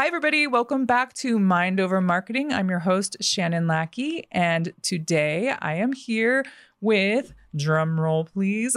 Hi, everybody. Welcome back to Mind Over Marketing. I'm your host, Shannon Lackey. And today I am here with, drum roll, please,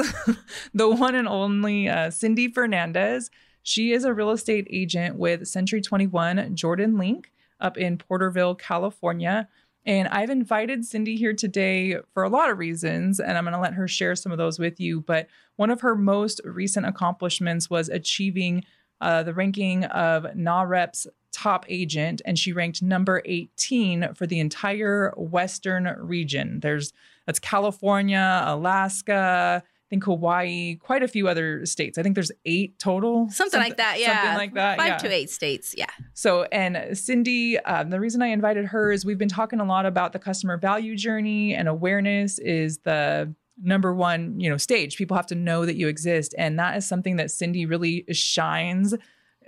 the one and only Cindy Fernandez. She is a real estate agent with Century 21 Jordan Link up in Porterville, California. And I've invited Cindy here today for a lot of reasons, and I'm going to let her share some of those with you. But one of her most recent accomplishments was achieving the ranking of NAREP's top agent, and she ranked number 18 for the entire Western region. That's California, Alaska, I think Hawaii, quite a few other states. I think there's 8 total. Something like that, yeah. Something like that, 5 to 8 states, yeah. So, and Cindy, the reason I invited her is we've been talking a lot about the customer value journey, and awareness is the number one, stage. People have to know that you exist. And that is something that Cindy really shines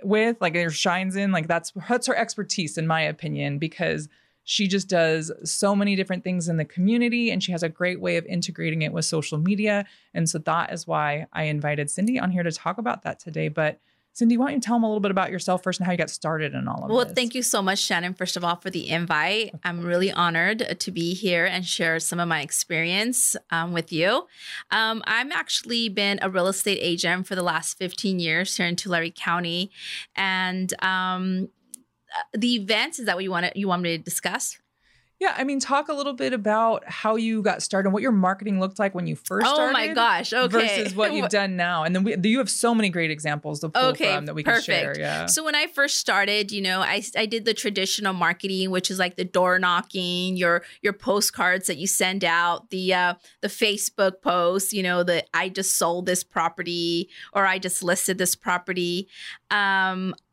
with, that's her expertise, in my opinion, because she just does so many different things in the community, and she has a great way of integrating it with social media. And so that is why I invited Cindy on here to talk about that today. But Cindy, why don't you tell them a little bit about yourself first and how you got started in all of this? Well, thank you so much, Shannon, first of all, for the invite. I'm really honored to be here and share some of my experience with you. I've actually been a real estate agent for the last 15 years here in Tulare County. And the events, is that what you want me to discuss? Yeah, I mean, talk a little bit about how you got started and what your marketing looked like when you first started. Oh my gosh, okay. Versus what you've done now. And then you have so many great examples to pull from that we can share. Yeah. So when I first started, I did the traditional marketing, which is like the door knocking, your postcards that you send out, the Facebook posts, the I just sold this property or I just listed this property.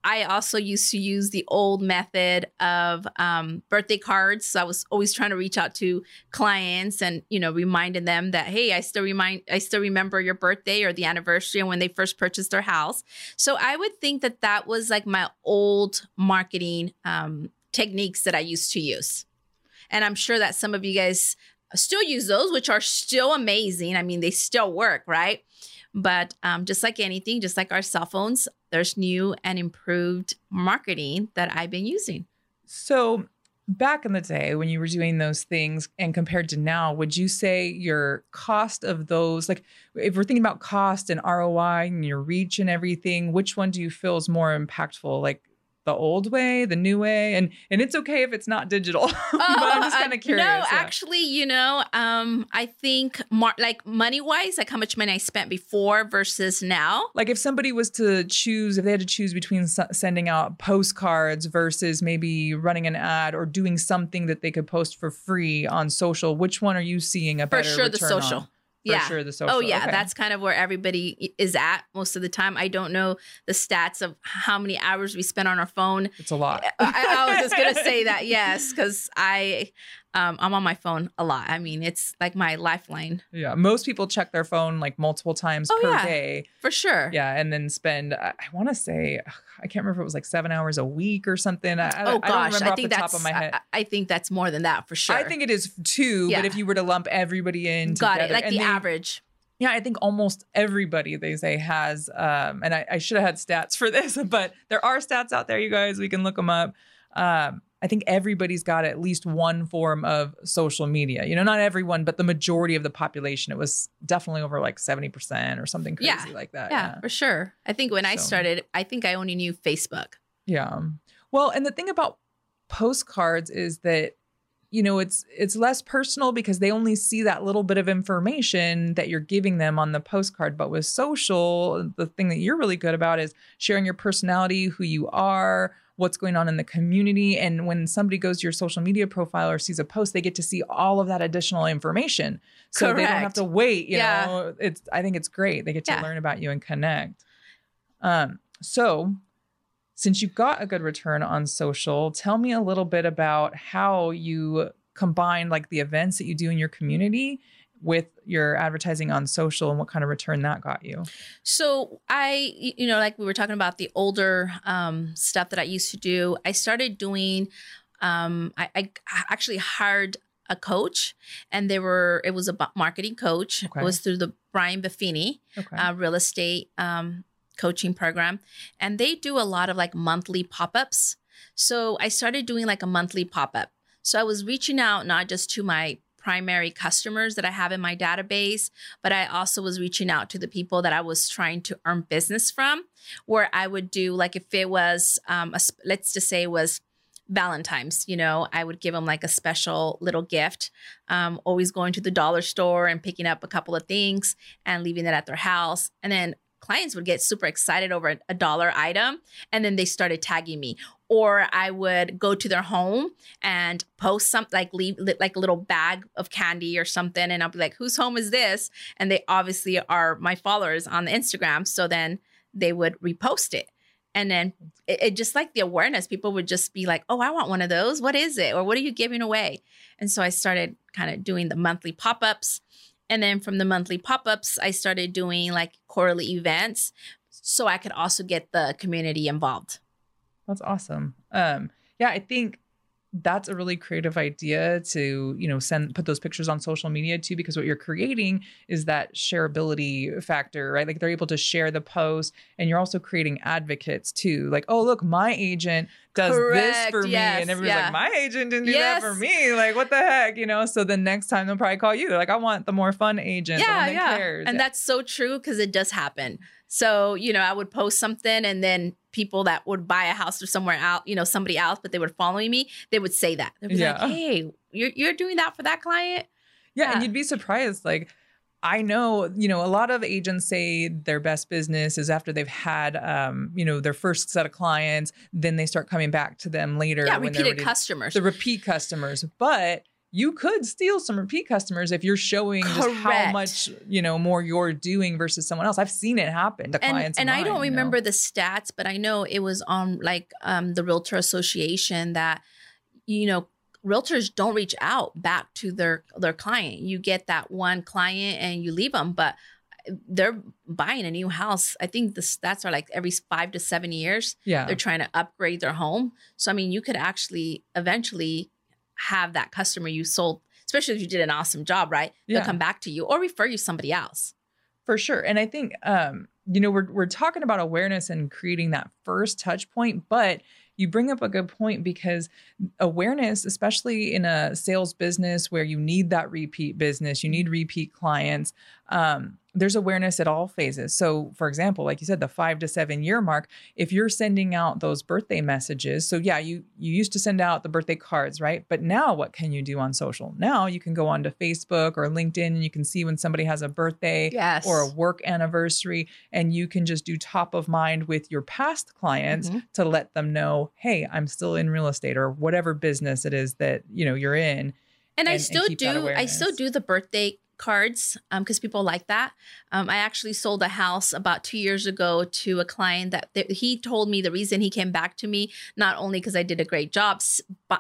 I also used to use the old method of birthday cards. So I was always trying to reach out to clients and, reminding them that, hey, I still remember your birthday or the anniversary and when they first purchased their house. So I would think that that was like my old marketing techniques that I used to use. And I'm sure that some of you guys still use those, which are still amazing. I mean, they still work, right? But just like anything, just like our cell phones, there's new and improved marketing that I've been using. So back in the day when you were doing those things and compared to now, would you say your cost of those, like if we're thinking about cost and ROI and your reach and everything, which one do you feel is more impactful? Like the old way, the new way, and it's okay if it's not digital. But I'm just kind of curious. No, yeah. Actually, I think money-wise, like how much money I spent before versus now. Like if somebody was to choose, if they had to choose between sending out postcards versus maybe running an ad or doing something that they could post for free on social, which one are you seeing a better return on? For sure, the social. Oh, yeah. Okay. That's kind of where everybody is at most of the time. I don't know the stats of how many hours we spend on our phone. It's a lot. I was just going to say that, yes, because I'm on my phone a lot. I mean, it's like my lifeline. Yeah. Most people check their phone like multiple times per day. For sure. Yeah. And then spend, I want to say, I can't remember if it was like 7 hours a week or something. I think that's more than that for sure. I think it is too, yeah. But if you were to lump everybody in together. Got it, like the average. Yeah, I think almost everybody, they say, has, and I should have had stats for this, but there are stats out there, you guys. We can look them up. I think everybody's got at least one form of social media. Not everyone, but the majority of the population. It was definitely over like 70% or something crazy like that. Yeah, for sure. I think when I started, I think I only knew Facebook. Yeah. Well, and the thing about postcards is that, it's less personal because they only see that little bit of information that you're giving them on the postcard. But with social, the thing that you're really good about is sharing your personality, who you are, what's going on in the community. And when somebody goes to your social media profile or sees a post, they get to see all of that additional information. So Correct. They don't have to wait. I think it's great. They get to learn about you and connect. So since you've got a good return on social, tell me a little bit about how you combine like the events that you do in your community with your advertising on social and what kind of return that got you. So I, like we were talking about the older stuff that I used to do, I started doing, I actually hired a coach, and it was a marketing coach. Okay. It was through the Brian Buffini real estate coaching program. And they do a lot of like monthly pop-ups. So I started doing like a monthly pop-up. So I was reaching out not just to my primary customers that I have in my database, but I also was reaching out to the people that I was trying to earn business from, where I would do like, if it was, let's just say it was Valentine's, you know, I would give them like a special little gift, always going to the dollar store and picking up a couple of things and leaving it at their house. And then clients would get super excited over a dollar item. And then they started tagging me, or I would go to their home and post some, like leave like a little bag of candy or something. And I'll be like, whose home is this? And they obviously are my followers on the Instagram. So then they would repost it. And then it just like the awareness, people would just be like, oh, I want one of those. What is it? Or what are you giving away? And so I started kind of doing the monthly pop-ups. And then from the monthly pop-ups, I started doing like quarterly events so I could also get the community involved. That's awesome. Yeah, I think that's a really creative idea to, you know, put those pictures on social media too, because what you're creating is that shareability factor, right? Like they're able to share the post, and you're also creating advocates too. Like, oh, look, my agent does this for me. And everybody's like, my agent didn't do that for me. Like, what the heck, you know? So the next time they'll probably call you. They're like, I want the more fun agent. Yeah. Cares. And that's so true, because it does happen. So, you know, I would post something, and then people that would buy a house or somewhere out, you know, somebody else, but they were following me, they would say that. They'd be like, hey, you're doing that for that client? Yeah. And you'd be surprised. Like, I know, you know, a lot of agents say their best business is after they've had, you know, their first set of clients, then they start coming back to them later. Yeah, repeated customers. The repeat customers. But you could steal some repeat customers if you're showing just how much, you know, more you're doing versus someone else. I've seen it happen to clients. And I don't remember the stats, but I know it was on like the Realtor Association that, you know, realtors don't reach out back to their client. You get that one client and you leave them, but they're buying a new house. I think the stats are like every 5 to 7 years. Yeah. They're trying to upgrade their home. So, I mean, you could actually eventually have that customer you sold, especially if you did an awesome job, right? They'll come back to you or refer you somebody else. For sure. And I think, you know, we're talking about awareness and creating that first touch point, but you bring up a good point, because awareness, especially in a sales business where you need that repeat business, you need repeat clients, there's awareness at all phases. So for example, like you said, the 5 to 7 year mark, if you're sending out those birthday messages, so yeah, you used to send out the birthday cards, right? But now what can you do on social? Now you can go onto Facebook or LinkedIn and you can see when somebody has a birthday or a work anniversary, and you can just do top of mind with your past clients to let them know, hey, I'm still in real estate, or whatever business it is that, you know, you're in. And I still do the birthday cards because people like that. I actually sold a house about 2 years ago to a client that he told me the reason he came back to me, not only because I did a great job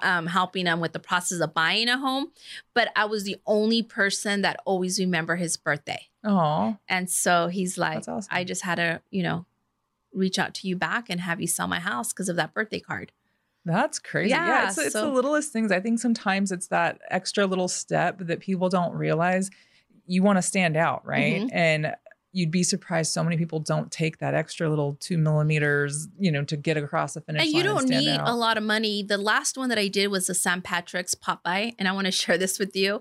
helping him with the process of buying a home, but I was the only person that always remember his birthday. Oh, and so he's like, that's awesome. I just had to, you know, reach out to you back and have you sell my house because of that birthday card. That's crazy. Yeah, it's the littlest things. I think sometimes it's that extra little step that people don't realize. You want to stand out, right? And you'd be surprised so many people don't take that extra little 2 millimeters, you know, to get across the finish line. And you don't need a lot of money. The last one that I did was the St. Patrick's Popeye, and I want to share this with you.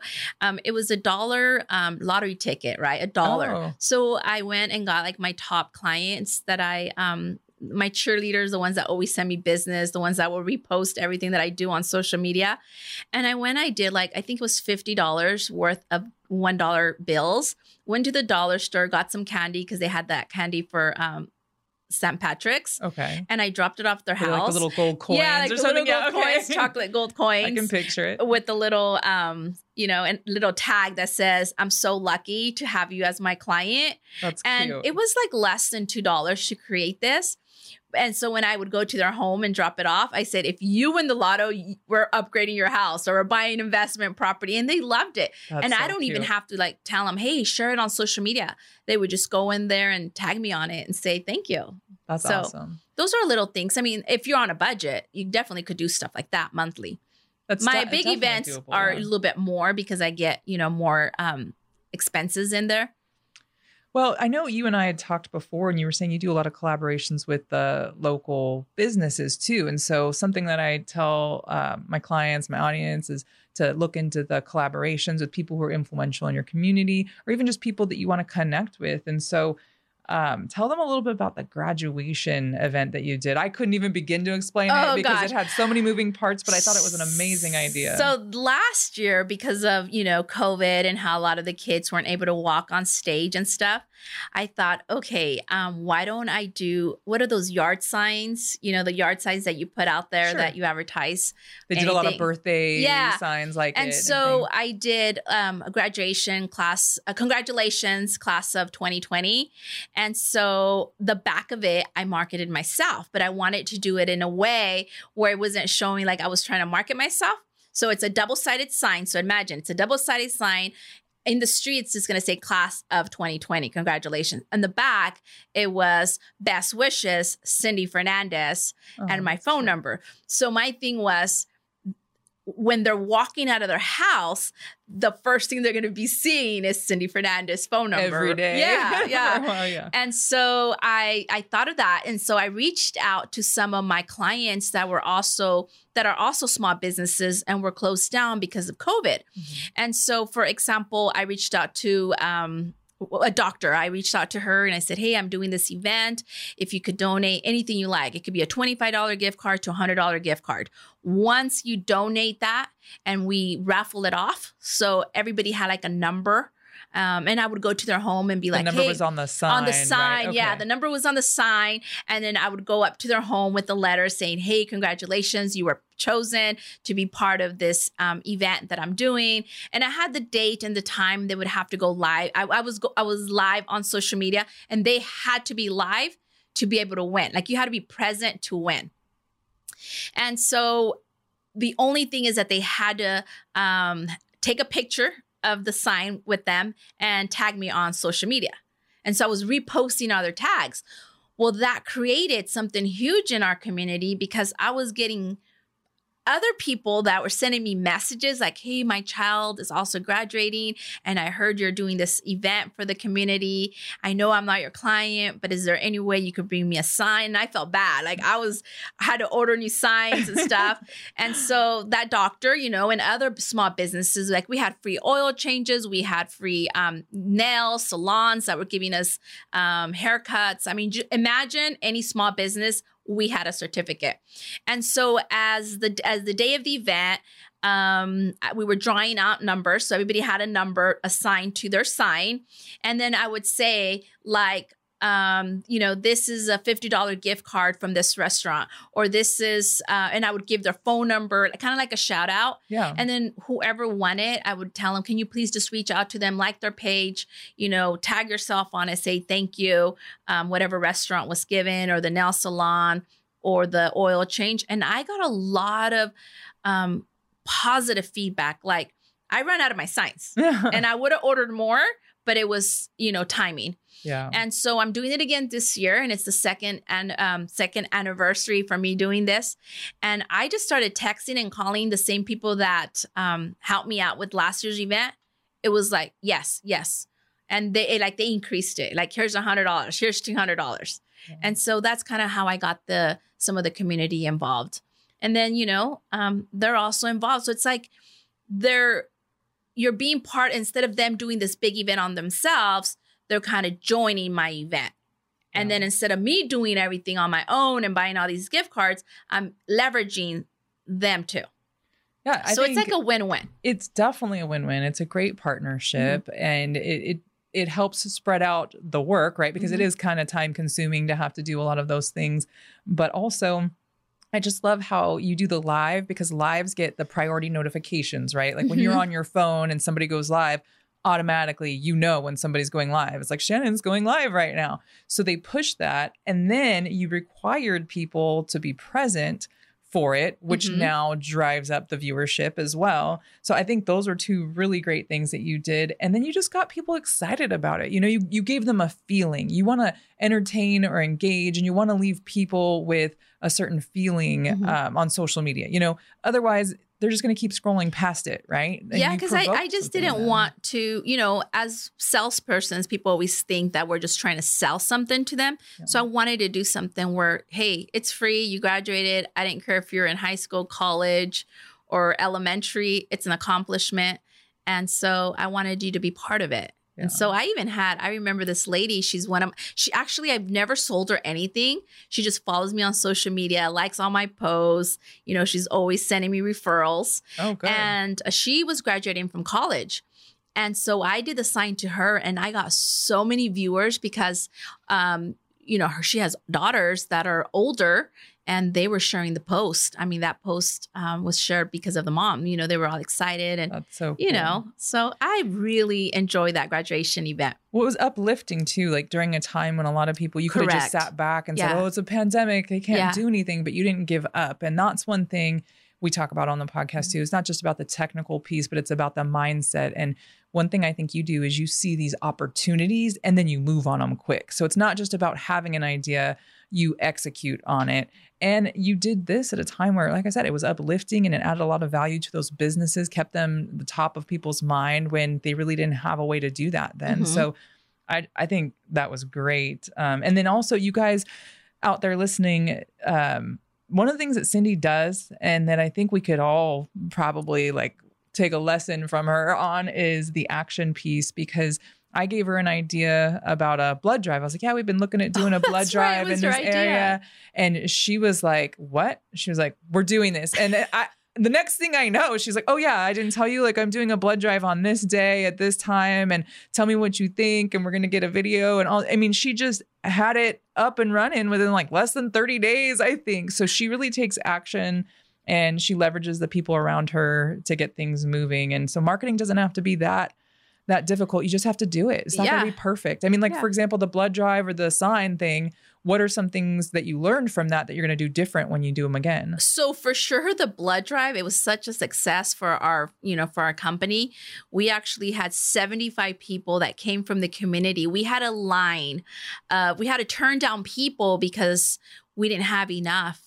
It was $1 lottery ticket, right? $1. Oh. So I went and got like my top clients that I my cheerleaders, the ones that always send me business, the ones that will repost everything that I do on social media. And I did like, I think it was $50 worth of $1 bills, went to the dollar store, got some candy because they had that candy for St. Patrick's. Okay. And I dropped it off their house. Like the little gold coins or something. Yeah, like gold coins, chocolate gold coins. I can picture it. With the little, you know, a little tag that says, I'm so lucky to have you as my client. That's cute. And it was like less than $2 to create this. And so when I would go to their home and drop it off, I said, if you win the lotto, we're upgrading your house or we're buying investment property. And they loved it. That's and so I don't even have to like tell them, hey, share it on social media. They would just go in there and tag me on it and say, thank you. That's awesome. Those are little things. I mean, if you're on a budget, you definitely could do stuff like that monthly. That's my big events are a little bit more because I get, you know, more expenses in there. Well, I know you and I had talked before, and you were saying you do a lot of collaborations with the local businesses too. And so something that I tell my clients, my audience, is to look into the collaborations with people who are influential in your community, or even just people that you want to connect with. And so tell them a little bit about the graduation event that you did. I couldn't even begin to explain it because it had so many moving parts, but I thought it was an amazing idea. So last year, because of, you know, COVID and how a lot of the kids weren't able to walk on stage and stuff, I thought, okay, why don't I do, what are those yard signs? You know, the yard signs that you put out there that you advertise. They did a lot of birthday signs like and it. And so I did a graduation class, a congratulations class of 2020. And so the back of it, I marketed myself, but I wanted to do it in a way where it wasn't showing like I was trying to market myself. So it's a double-sided sign. So imagine it's a double-sided sign. In the streets, it's going to say class of 2020. Congratulations. In the back, it was best wishes, Cindy Fernandez, and my phone number. So my thing was, when they're walking out of their house, the first thing they're going to be seeing is Cindy Fernandez's phone number. Every day. Yeah, yeah. Well, yeah. And so I thought of that. And so I reached out to some of my clients that were also, that are also small businesses and were closed down because of COVID. Mm-hmm. And so, for example, I reached out to, a doctor. I reached out to her and I said, hey, I'm doing this event. If you could donate anything you like, it could be a $25 gift card to a $100 gift card. Once you donate that, and we raffle it off. So everybody had like a number. And I would go to their home and be like, the number was on the sign. On the sign. Right? Okay. Yeah. The number was on the sign. And then I would go up to their home with a letter saying, hey, congratulations. You were chosen to be part of this event that I'm doing. And I had the date and the time they would have to go live. I was live on social media, and they had to be live to be able to win. Like, you had to be present to win. And so the only thing is that they had to take a picture of the sign with them and tag me on social media. And so I was reposting other tags. Well, that created something huge in our community, because I was getting other people that were sending me messages like, hey, my child is also graduating, and I heard you're doing this event for the community. I know I'm not your client, but is there any way you could bring me a sign? And I felt bad. Like, I had to order new signs and stuff. And so that doctor, you know, and other small businesses, like, we had free oil changes. We had free nail salons that were giving us haircuts. I mean, imagine any small business, we had a certificate. And so as the day of the event, we were drawing out numbers. So everybody had a number assigned to their sign. And then I would say like, you know, this is a $50 gift card from this restaurant, or this is, and I would give their phone number, kind of like a shout out. Yeah. And then whoever won it, I would tell them, can you please just reach out to them, like their page, you know, tag yourself on it, say thank you, whatever restaurant was given, or the nail salon, or the oil change. And I got a lot of positive feedback. Like, I ran out of my signs and I would have ordered more, but it was, you know, timing. Yeah. And so I'm doing it again this year, and it's the second anniversary for me doing this. And I just started texting and calling the same people that helped me out with last year's event. It was like, yes, yes. And they increased it. Like, here's $100, here's $200. Yeah. And so that's kind of how I got some of the community involved. And then, you know, they're also involved. So it's like you're being part, instead of them doing this big event on themselves, they're kind of joining my event. And then instead of me doing everything on my own and buying all these gift cards, I'm leveraging them too. Yeah. So it's like a win-win. It's definitely a win-win. It's a great partnership, and it helps spread out the work, right? Because it is kind of time consuming to have to do a lot of those things. But also, I just love how you do the live, because lives get the priority notifications, right? Like, when you're on your phone and somebody goes live, automatically, you know, when somebody's going live. It's like, Shannon's going live right now. So they push that. And then you required people to be present for it, which now drives up the viewership as well. So I think those are two really great things that you did. And then you just got people excited about it. You know, you gave them a feeling. You want to entertain or engage, and you want to leave people with a certain feeling on social media. You know, otherwise they're just going to keep scrolling past it, right? And yeah, because I just didn't want to, you know, as salespersons, people always think that we're just trying to sell something to them. Yeah. So I wanted to do something where, hey, it's free. You graduated. I didn't care if you're in high school, college, or elementary. It's an accomplishment. And so I wanted you to be part of it. Yeah. And so I remember this lady, I've never sold her anything. She just follows me on social media, likes all my posts. You know, she's always sending me referrals. Oh, good. And she was graduating from college. And so I did the sign to her and I got so many viewers because, you know, she has daughters that are older and they were sharing the post. I mean, that post was shared because of the mom. You know, they were all excited and, that's so cool. You know, so I really enjoyed that graduation event. Well, it was uplifting too, like during a time when a lot of people, you could have just sat back and said, oh, it's a pandemic. They can't do anything, but you didn't give up. And that's one thing we talk about on the podcast too. It's not just about the technical piece, but it's about the mindset. And one thing I think you do is you see these opportunities and then you move on them quick. So it's not just about having an idea, you execute on it. And you did this at a time where, like I said, it was uplifting and it added a lot of value to those businesses, kept them the top of people's mind when they really didn't have a way to do that then. Mm-hmm. So I think that was great. And then also you guys out there listening, one of the things that Cindy does and that I think we could all probably like take a lesson from her on is the action piece, because I gave her an idea about a blood drive. I was like, yeah, we've been looking at doing a blood drive in this area. And she was like, what? She was like, we're doing this. And the next thing I know, she's like, oh yeah, I didn't tell you, like I'm doing a blood drive on this day at this time and tell me what you think. And we're going to get a video and all. I mean, she just had it up and running within like less than 30 days, I think. So she really takes action and she leverages the people around her to get things moving. And so marketing doesn't have to be that difficult. You just have to do it. It's not going to be perfect. I mean, like, for example, the blood drive or the sign thing, what are some things that you learned from that you're going to do different when you do them again? So for sure, the blood drive, it was such a success for our, you know, for our company. We actually had 75 people that came from the community. We had a line. We had to turn down people because we didn't have enough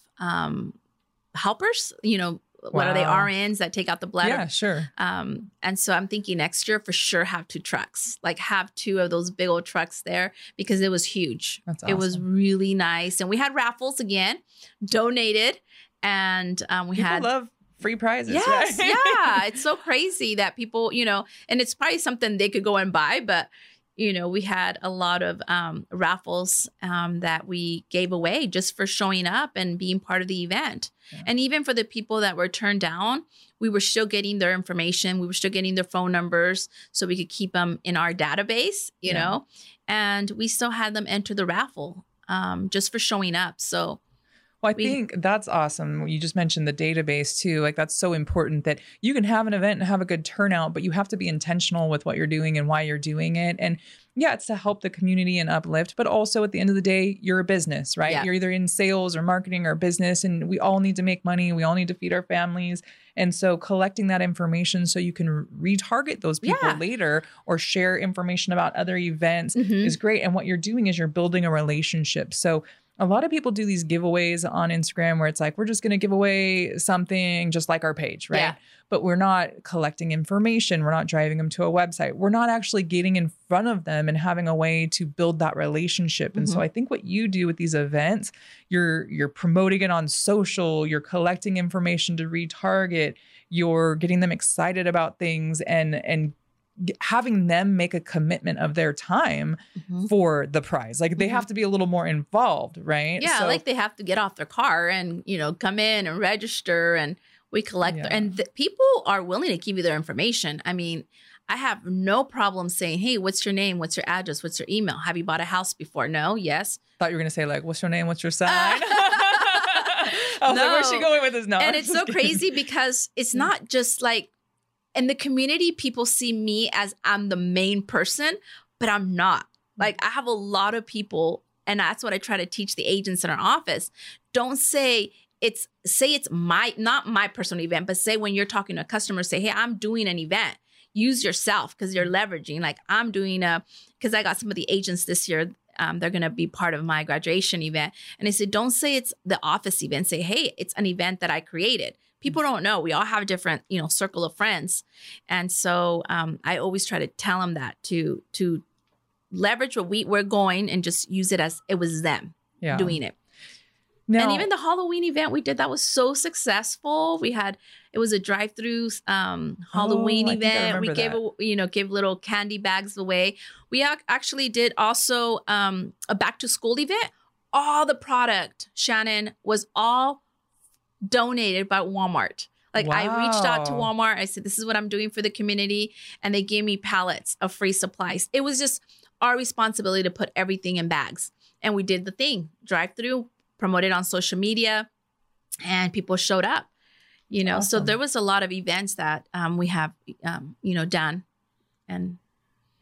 helpers, you know. What are they, RNs that take out the blood? Yeah, sure. And so I'm thinking next year for sure have 2 trucks, like have 2 of those big old trucks there because it was huge. That's awesome. It was really nice. And we had raffles again, donated. And people love free prizes. Yes, right? Yeah. It's so crazy that people, you know, and it's probably something they could go and buy, but you know, we had a lot of raffles that we gave away just for showing up and being part of the event. Yeah. And even for the people that were turned down, we were still getting their information. We were still getting their phone numbers so we could keep them in our database, you know, and we still had them enter the raffle just for showing up. So I think that's awesome. You just mentioned the database too. Like that's so important that you can have an event and have a good turnout, but you have to be intentional with what you're doing and why you're doing it. And yeah, it's to help the community and uplift, but also at the end of the day, you're a business, right? Yeah. You're either in sales or marketing or business, and we all need to make money. We all need to feed our families. And so collecting that information so you can retarget those people later or share information about other events is great. And what you're doing is you're building a relationship. So a lot of people do these giveaways on Instagram where it's like, we're just going to give away something just like our page, right? Yeah. But we're not collecting information. We're not driving them to a website. We're not actually getting in front of them and having a way to build that relationship. And so I think what you do with these events, you're promoting it on social, you're collecting information to retarget, you're getting them excited about things and having them make a commitment of their time for the prize. Like they have to be a little more involved, right? Yeah. So, like they have to get off their car and, you know, come in and register, and we collect people are willing to give you their information. I mean, I have no problem saying, hey, what's your name? What's your address? What's your email? Have you bought a house before? No. Yes. Thought you were going to say like, what's your name? What's your sign? I was like, where's she going with this? No. And it's so crazy because it's not just like, in the community, people see me as I'm the main person, but I'm not. Like I have a lot of people, and that's what I try to teach the agents in our office. Don't say it's not my personal event, but say when you're talking to a customer, say, hey, I'm doing an event. Use yourself because you're leveraging. Like I'm doing because I got some of the agents this year They're going to be part of my graduation event. And I said, don't say it's the office event. Say, hey, it's an event that I created. People don't know. We all have different, you know, circle of friends. And so I always try to tell them that to leverage what we're going and just use it as it was them doing it. Now, and even the Halloween event we did, that was so successful. We had, it was a drive-through Halloween event. We gave, gave little candy bags away. We actually did also a back-to-school event. All the product, Shannon, was all donated by Walmart. Like, wow. I reached out to Walmart. I said, this is what I'm doing for the community. And they gave me pallets of free supplies. It was just our responsibility to put everything in bags. And we did the thing, drive-through, promoted on social media, and people showed up, you know. Awesome. So there was a lot of events that we have, done. And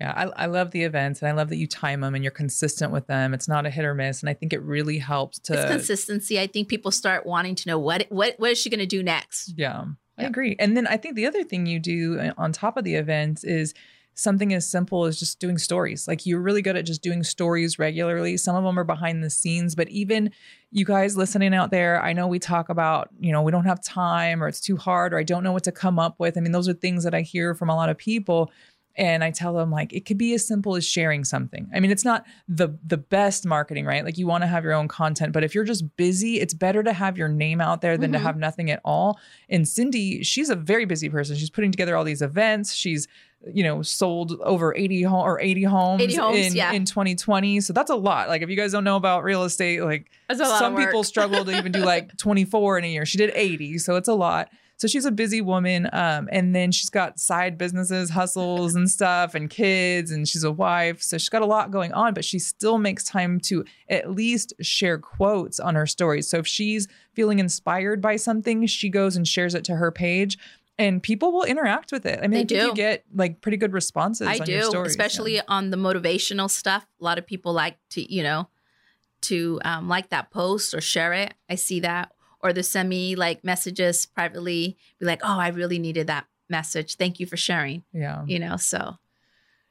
yeah, I love the events, and I love that you time them and you're consistent with them. It's not a hit or miss. And I think it really helps to it's consistency. I think people start wanting to know what is she going to do next? Yeah, I agree. And then I think the other thing you do on top of the events is something as simple as just doing stories. Like, you're really good at just doing stories regularly. Some of them are behind the scenes, but even you guys listening out there, I know we talk about, you know, we don't have time, or it's too hard, or I don't know what to come up with. I mean, those are things that I hear from a lot of people. And I tell them, like, it could be as simple as sharing something. I mean, it's not the best marketing, right? Like, you want to have your own content, but if you're just busy, it's better to have your name out there than to have nothing at all. And Cindy, she's a very busy person. She's putting together all these events. She's, you know, sold over 80 homes in 2020. So that's a lot. Like, if you guys don't know about real estate, like, some people struggle to even do like 24 in a year. She did 80. So it's a lot. So she's a busy woman. And then she's got side businesses, hustles and stuff, and kids, and she's a wife. So she's got a lot going on, but she still makes time to at least share quotes on her stories. So if she's feeling inspired by something, she goes and shares it to her page, and people will interact with it. I mean, you get like pretty good responses on your stories. Especially on the motivational stuff. A lot of people like to, like that post or share it. I see that. Or they send me like messages privately, be like, oh, I really needed that message. Thank you for sharing. Yeah. You know, so.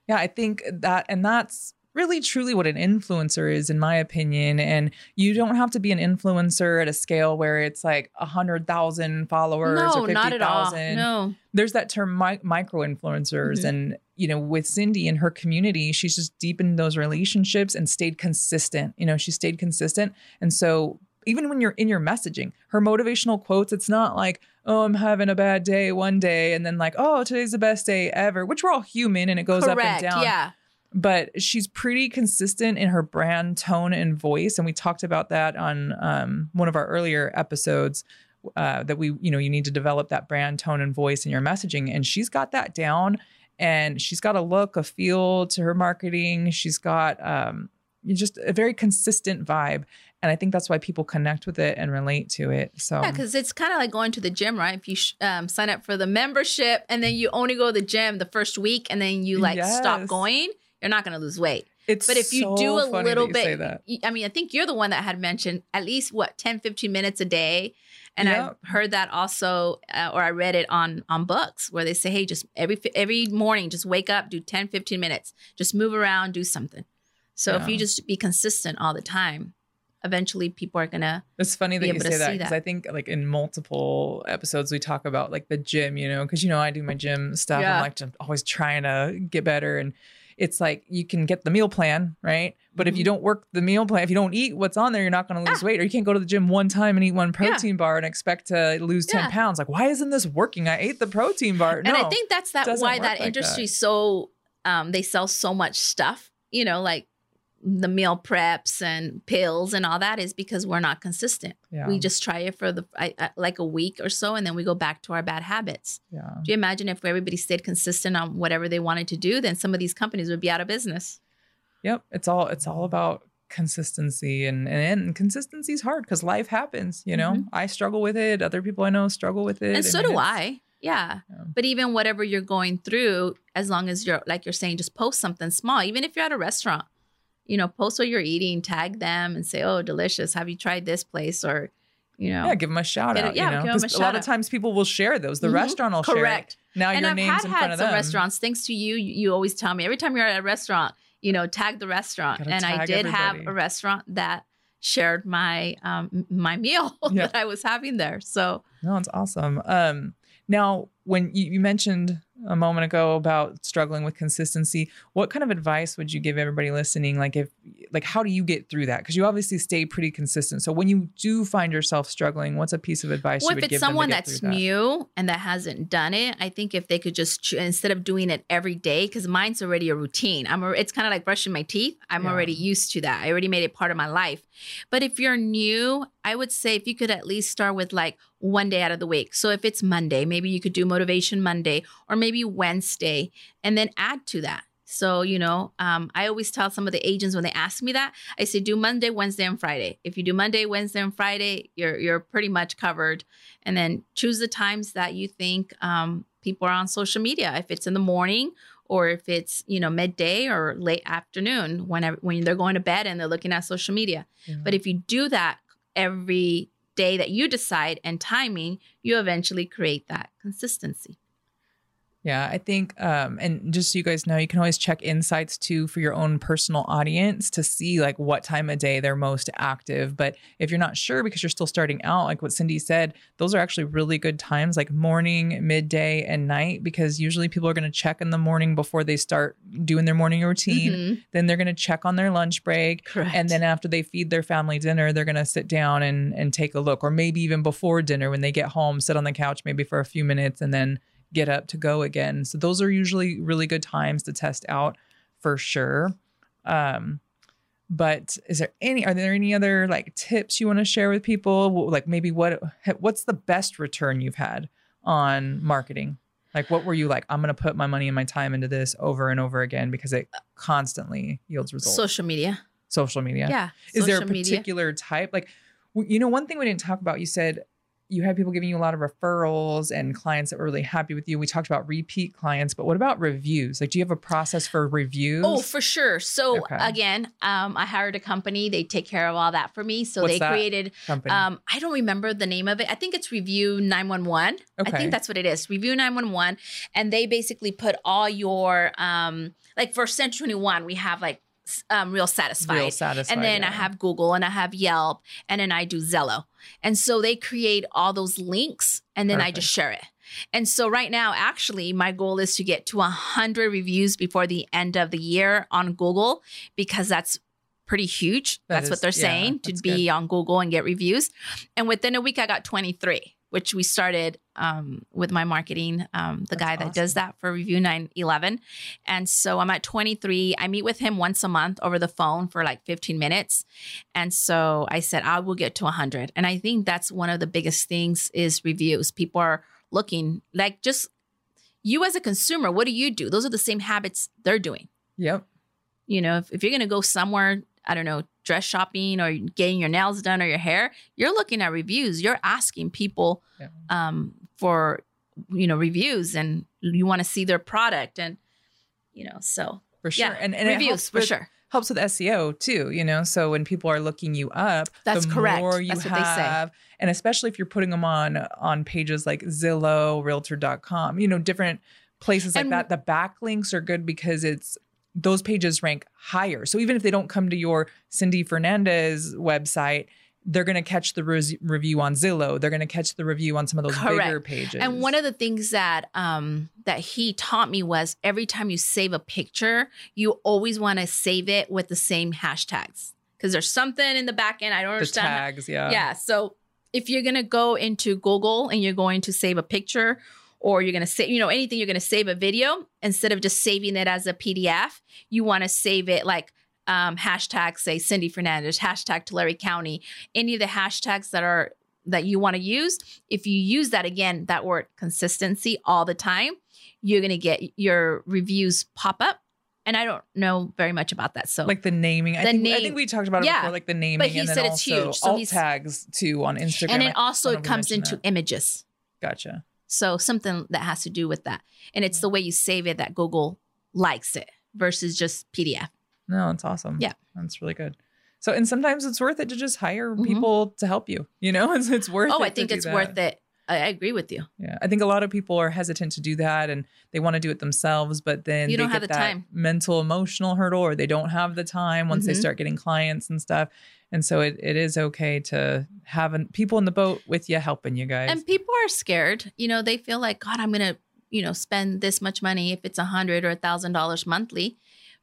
Yeah, I think that, and that's really truly what an influencer is, in my opinion. And you don't have to be an influencer at a scale where it's like 100,000 followers or 50,000. No, not at all. No. There's that term micro-influencers. Mm-hmm. And, you know, with Cindy and her community, she's just deepened those relationships and stayed consistent. You know, she stayed consistent. And so, even when you're in your messaging, her motivational quotes, it's not like, oh, I'm having a bad day one day, and then like, oh, today's the best day ever, which we're all human and it goes up and down. Yeah. But she's pretty consistent in her brand tone and voice. And we talked about that on one of our earlier episodes that we, you know, you need to develop that brand tone and voice in your messaging. And she's got that down, and she's got a look, a feel to her marketing. She's got just a very consistent vibe. And I think that's why people connect with it and relate to it. So yeah, because it's kind of like going to the gym, right? If you sign up for the membership and then you only go to the gym the first week and then you like stop going, you're not going to lose weight. But if you do a little bit, I mean, I think you're the one that had mentioned at least, 10, 15 minutes a day. And I've heard that also, or I read it on books where they say, hey, just every morning, just wake up, do 10, 15 minutes, just move around, do something. So if you just be consistent all the time, eventually people are gonna. It's funny that you say that, because I think like in multiple episodes we talk about like the gym, you know, because you know I do my gym stuff. Yeah. I'm like always trying to get better, and it's like you can get the meal plan, right? But if you don't work the meal plan, if you don't eat what's on there, you're not going to lose weight. Or you can't go to the gym one time and eat one protein bar and expect to lose 10 pounds. Like, why isn't this working? I ate the protein bar. And I think that's why that industry so they sell so much stuff, you know, like the meal preps and pills and all that, is because we're not consistent. Yeah. We just try it for like a week or so, and then we go back to our bad habits. Yeah. Do you imagine if everybody stayed consistent on whatever they wanted to do, then some of these companies would be out of business. Yep. It's all about consistency, and consistency is hard because life happens, you know. I struggle with it. Other people I know struggle with it. And so do I. Yeah. But even whatever you're going through, as long as you're, like you're saying, just post something small, even if you're at a restaurant. You know, post what you're eating, tag them and say, oh, delicious. Have you tried this place? Or, you know. Yeah, give them a shout out. Yeah, you know? Give them a shout out. A lot of times people will share those. The restaurant will share it. Now your name's in front of them. And I've had some restaurants. Thanks to you, you always tell me, every time you're at a restaurant, you know, tag the restaurant. And I did everybody. Have a restaurant that shared my my meal that I was having there. So no, it's awesome. Now, when you mentioned a moment ago about struggling with consistency, what kind of advice would you give everybody listening? Like, if, like, how do you get through that? Because you obviously stay pretty consistent. So when you do find yourself struggling, what's a piece of advice you would give them to get through that? Well, if it's someone that's new and that hasn't done it, I think if they could just, instead of doing it every day, because mine's already a routine. It's kind of like brushing my teeth. I'm already used to that. I already made it part of my life. But if you're new, I would say if you could at least start with like one day out of the week. So if it's Monday, maybe you could do Motivation Monday, or maybe Wednesday, and then add to that. So, you know, I always tell some of the agents when they ask me that, I say, do Monday, Wednesday, and Friday. If you do Monday, Wednesday, and Friday, you're pretty much covered. And then choose the times that you think people are on social media. If it's in the morning, or if it's, you know, midday or late afternoon, when they're going to bed and they're looking at social media. Mm-hmm. But if you do that every day that you decide and timing, you eventually create that consistency. Yeah, I think, and just so you guys know, you can always check insights too for your own personal audience to see like what time of day they're most active. But if you're not sure because you're still starting out, like what Cindy said, those are actually really good times, like morning, midday, and night, because usually people are going to check in the morning before they start doing their morning routine. Mm-hmm. Then they're going to check on their lunch break. Correct. And then after they feed their family dinner, they're going to sit down and take a look, or maybe even before dinner when they get home, sit on the couch maybe for a few minutes and then get up to go again. So those are usually really good times to test out for sure. But are there any other like tips you want to share with people? Like maybe what's the best return you've had on marketing? Like what were you like, I'm going to put my money and my time into this over and over again because it constantly yields results? Social media. Yeah. Is there a particular type? Like, you know, one thing we didn't talk about, you said you had people giving you a lot of referrals and clients that were really happy with you. We talked about repeat clients, but what about reviews? Like, do you have a process for reviews? Oh, for sure. So again, I hired a company. They take care of all that for me. So I don't remember the name of it. I think it's Review 911. Okay. I think that's what it is. Review 911. And they basically put all your, like for Century 21, we have like Real Satisfied. And then I have Google and I have Yelp and then I do Zillow. And so they create all those links and then I just share it. And so right now, actually, my goal is to get to 100 reviews before the end of the year on Google, because that's pretty huge. That's what they're saying, to be on Google and get reviews. And within a week, I got 23, which we started with my marketing, the guy that does that for Review 911. And so I'm at 23. I meet with him once a month over the phone for like 15 minutes. And so I said, I will get to 100. And I think that's one of the biggest things is reviews. People are looking, like, just you as a consumer, what do you do? Those are the same habits they're doing. Yep. You know, if you're going to go somewhere, I don't know, dress shopping or getting your nails done or your hair, you're looking at reviews. You're asking people for, you know, reviews, and you want to see their product, and, you know, so. For sure. Yeah, and reviews, helps with SEO too, you know, so when people are looking you up, the more you have, and especially if you're putting them on pages like Zillow, Realtor.com, you know, different places like that, the backlinks are good because those pages rank higher. So even if they don't come to your Cindy Fernandez website, they're going to catch the review on Zillow. They're going to catch the review on some of those bigger pages. And one of the things that he taught me was every time you save a picture, you always want to save it with the same hashtags, because there's something in the back end. I don't understand. Tags, yeah. So if you're going to go into Google and you're going to save a picture, or you're going to save, you know, anything, you're going to save a video, instead of just saving it as a PDF, you want to save it like hashtag, say, Cindy Fernandez, hashtag Tulare County, any of the hashtags that you want to use. If you use that, again, that word consistency all the time, you're going to get your reviews pop up. And I don't know very much about that. So like the naming, I think we talked about it before, like the naming, but he said it's huge. So alt tags too on Instagram. And it also comes into images. Gotcha. So something that has to do with that. And it's the way you save it that Google likes it versus just PDF. No, it's awesome. Yeah. That's really good. So, and sometimes it's worth it to just hire people to help you, you know, it's worth it. Oh, I think it's worth it. I agree with you. Yeah. I think a lot of people are hesitant to do that and they want to do it themselves, but then they get that mental, emotional hurdle, or they don't have the time once they start getting clients and stuff. And so it is okay to have people in the boat with you, helping you guys. And people are scared. You know, they feel like, God, I'm going to, spend this much money if it's $100 or $1,000 monthly.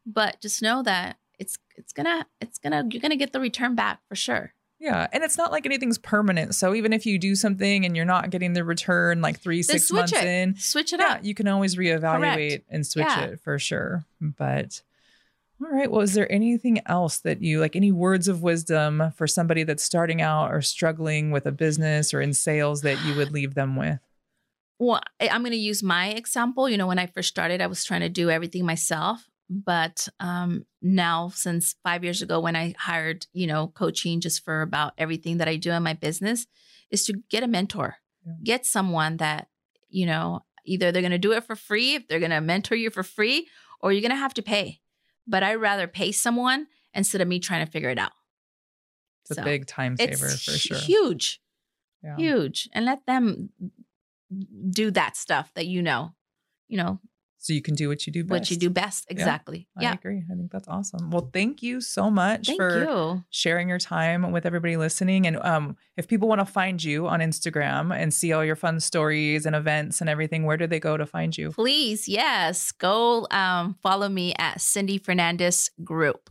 But just know that you're going to get the return back for sure. Yeah. And it's not like anything's permanent. So even if you do something and you're not getting the return like 3-6 months in, switch it up. You can always reevaluate and switch it for sure. But all right. Well, is there anything else that you like, any words of wisdom for somebody that's starting out or struggling with a business or in sales that you would leave them with? Well, I'm going to use my example. When I first started, I was trying to do everything myself. But now, since 5 years ago, when I hired, coaching just for about everything that I do in my business, is to get a mentor, get someone that, either they're going to do it for free, if they're going to mentor you for free, or you're going to have to pay. But I'd rather pay someone instead of me trying to figure it out. It's a big time saver for sure. Huge, huge. And let them do that stuff that, So you can do what you do best. What you do best. Exactly. Yeah, I agree. I think that's awesome. Well, thank you so much for sharing your time with everybody listening. And if people want to find you on Instagram and see all your fun stories and events and everything, where do they go to find you? Please. Yes. Go follow me at Cindy Fernandez Group.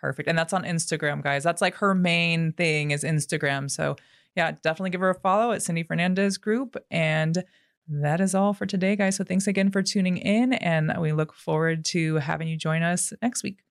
Perfect. And that's on Instagram, guys. That's like her main thing is Instagram. So yeah, definitely give her a follow at Cindy Fernandez Group. And that is all for today, guys. So thanks again for tuning in, and we look forward to having you join us next week.